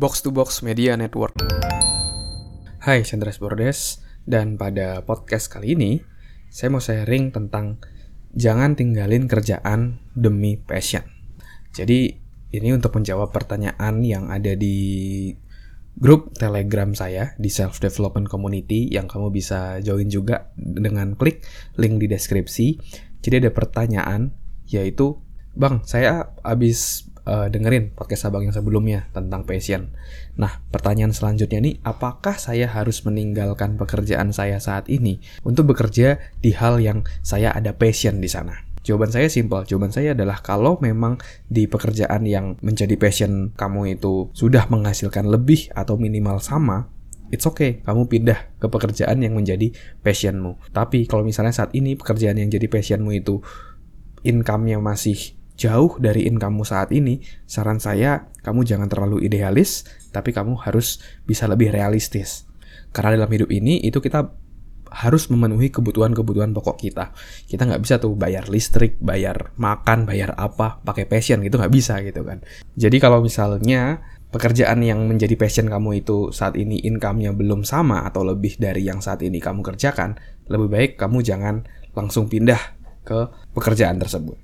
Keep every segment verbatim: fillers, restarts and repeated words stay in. box to box Media Network. Hai, saya Andreas Bordes, dan pada podcast kali ini saya mau sharing tentang jangan tinggalin kerjaan demi passion. Jadi ini untuk menjawab pertanyaan yang ada di grup Telegram saya di Self Dev Community yang kamu bisa join juga dengan klik link di deskripsi. Jadi ada pertanyaan, yaitu, "Bang, saya abis Uh, dengerin podcast abang yang sebelumnya tentang passion. Nah, pertanyaan selanjutnya nih, apakah saya harus meninggalkan pekerjaan saya saat ini untuk bekerja di hal yang saya ada passion di sana?" Jawaban saya simpel. Jawaban saya adalah kalau memang di pekerjaan yang menjadi passion kamu itu sudah menghasilkan lebih atau minimal sama, it's okay, kamu pindah ke pekerjaan yang menjadi passionmu. Tapi kalau misalnya saat ini pekerjaan yang jadi passionmu itu income-nya masih jauh dari income-mu saat ini, saran saya, kamu jangan terlalu idealis, tapi kamu harus bisa lebih realistis. Karena dalam hidup ini, itu kita harus memenuhi kebutuhan-kebutuhan pokok kita. Kita nggak bisa tuh bayar listrik, bayar makan, bayar apa, pakai passion gitu, nggak bisa gitu kan. Jadi kalau misalnya pekerjaan yang menjadi passion kamu itu saat ini income-nya belum sama atau lebih dari yang saat ini kamu kerjakan, lebih baik kamu jangan langsung pindah ke pekerjaan tersebut.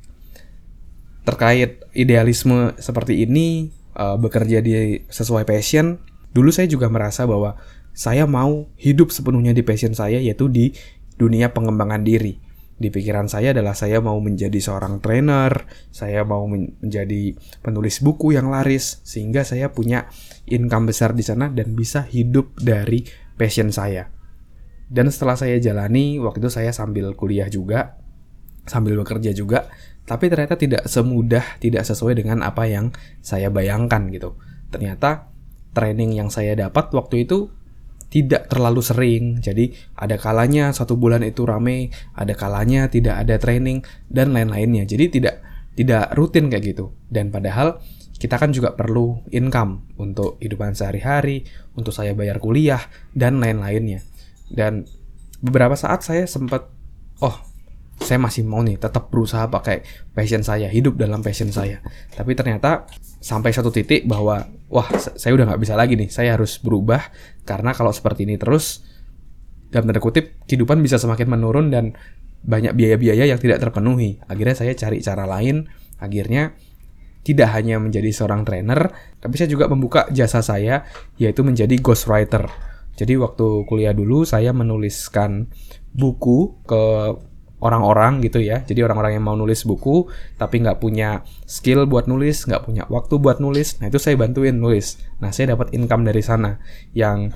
Terkait idealisme seperti ini, uh, bekerja di sesuai passion, dulu saya juga merasa bahwa saya mau hidup sepenuhnya di passion saya, yaitu di dunia pengembangan diri. Di pikiran saya adalah saya mau menjadi seorang trainer, saya mau men- menjadi penulis buku yang laris, sehingga saya punya income besar di sana dan bisa hidup dari passion saya. Dan setelah saya jalani, waktu itu saya sambil kuliah juga, sambil bekerja juga, tapi ternyata tidak semudah, tidak sesuai dengan apa yang saya bayangkan gitu. Ternyata training yang saya dapat waktu itu tidak terlalu sering. Jadi ada kalanya satu bulan itu rame, ada kalanya tidak ada training, dan lain-lainnya. Jadi tidak tidak rutin kayak gitu. Dan padahal kita kan juga perlu income untuk kehidupan sehari-hari, untuk saya bayar kuliah, dan lain-lainnya. Dan beberapa saat saya sempat, oh, saya masih mau nih tetap berusaha pakai passion saya, hidup dalam passion saya. Tapi ternyata sampai satu titik bahwa wah, saya udah gak bisa lagi nih, saya harus berubah. Karena kalau seperti ini terus, dalam tanda kutip, kehidupan bisa semakin menurun dan banyak biaya-biaya yang tidak terpenuhi. Akhirnya saya cari cara lain. Akhirnya tidak hanya menjadi seorang trainer, tapi saya juga membuka jasa saya, yaitu menjadi ghostwriter. Jadi waktu kuliah dulu saya menuliskan buku ke orang-orang gitu ya. Jadi orang-orang yang mau nulis buku tapi nggak punya skill buat nulis, nggak punya waktu buat nulis, nah itu saya bantuin nulis. Nah, saya dapat income dari sana yang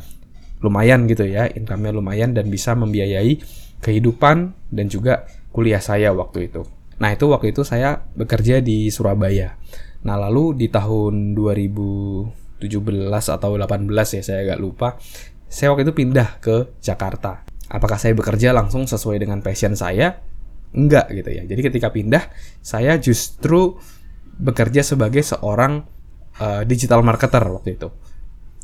lumayan gitu ya, income-nya lumayan dan bisa membiayai kehidupan dan juga kuliah saya waktu itu. Nah, itu waktu itu saya bekerja di Surabaya. Nah, lalu di tahun dua ribu tujuh belas atau delapan belas ya, saya agak lupa, saya waktu itu pindah ke Jakarta. Apakah saya bekerja langsung sesuai dengan passion saya? Enggak gitu ya. Jadi ketika pindah, saya justru bekerja sebagai seorang uh, digital marketer waktu itu.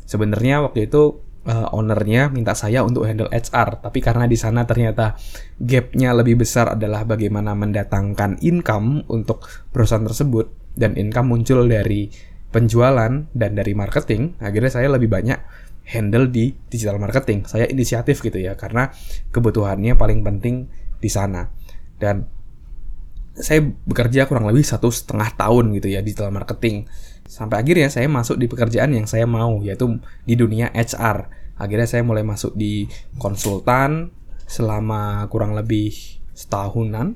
Sebenarnya waktu itu uh, ownernya minta saya untuk handle H R, tapi karena di sana ternyata gapnya lebih besar adalah bagaimana mendatangkan income untuk perusahaan tersebut, dan income muncul dari penjualan dan dari marketing, akhirnya saya lebih banyak handle di digital marketing. Saya inisiatif gitu ya, karena kebutuhannya paling penting di sana. Dan saya bekerja kurang lebih satu setengah tahun gitu ya, digital marketing. Sampai akhirnya saya masuk di pekerjaan yang saya mau, yaitu di dunia H R. Akhirnya saya mulai masuk di konsultan selama kurang lebih setahunan.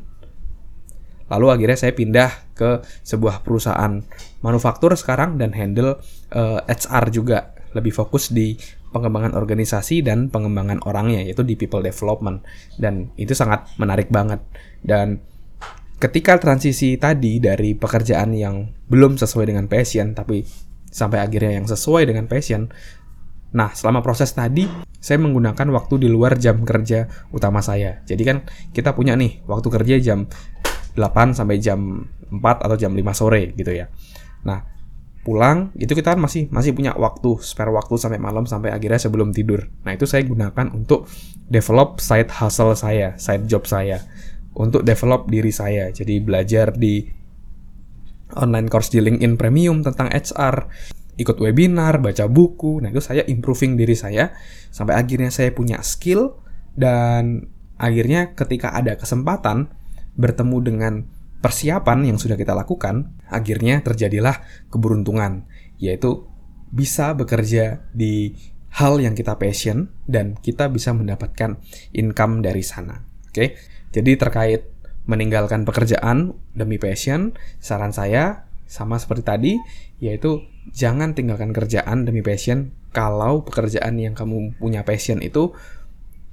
Lalu akhirnya saya pindah ke sebuah perusahaan manufaktur sekarang dan handle uh, H R juga. Lebih fokus di pengembangan organisasi dan pengembangan orangnya, yaitu di people development. Dan itu sangat menarik banget. Dan ketika transisi tadi dari pekerjaan yang belum sesuai dengan passion, tapi sampai akhirnya yang sesuai dengan passion, nah selama proses tadi, saya menggunakan waktu di luar jam kerja utama saya. Jadi kan kita punya nih, waktu kerja jam delapan sampai jam empat atau jam lima sore gitu ya. Nah, pulang itu kita masih masih punya waktu, spare waktu sampai malam, sampai akhirnya sebelum tidur. Nah, itu saya gunakan untuk develop side hustle saya, side job saya, untuk develop diri saya. Jadi belajar di online course di LinkedIn Premium tentang H R, ikut webinar, baca buku. Nah, itu saya improving diri saya sampai akhirnya saya punya skill, dan akhirnya ketika ada kesempatan bertemu dengan persiapan yang sudah kita lakukan, akhirnya terjadilah keberuntungan, yaitu bisa bekerja di hal yang kita passion dan kita bisa mendapatkan income dari sana. Oke, jadi terkait meninggalkan pekerjaan demi passion, saran saya sama seperti tadi, yaitu jangan tinggalkan kerjaan demi passion kalau pekerjaan yang kamu punya passion itu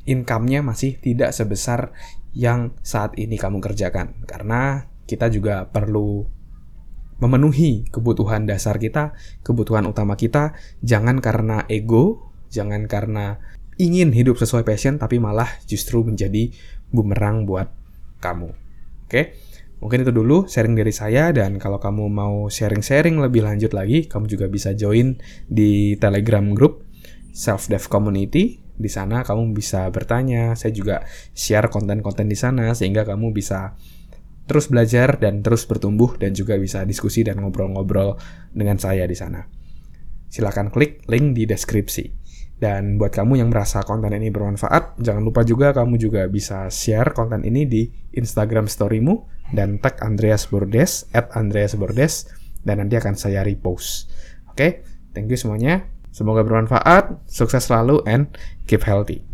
income-nya masih tidak sebesar yang saat ini kamu kerjakan, karena kita juga perlu memenuhi kebutuhan dasar kita, kebutuhan utama kita. Jangan karena ego, jangan karena ingin hidup sesuai passion, tapi malah justru menjadi bumerang buat kamu. Oke, mungkin itu dulu sharing dari saya. Dan kalau kamu mau sharing-sharing lebih lanjut lagi, kamu juga bisa join di Telegram group Self Dev Community. Di sana kamu bisa bertanya, saya juga share konten-konten di sana sehingga kamu bisa terus belajar dan terus bertumbuh, dan juga bisa diskusi dan ngobrol-ngobrol dengan saya di sana. Silakan klik link di deskripsi. Dan buat kamu yang merasa konten ini bermanfaat, jangan lupa juga kamu juga bisa share konten ini di Instagram storymu dan tag Andreas Bordes, at Andreas Bordes, dan nanti akan saya repost. Oke, okay? Thank you semuanya. Semoga bermanfaat, sukses selalu, and keep healthy.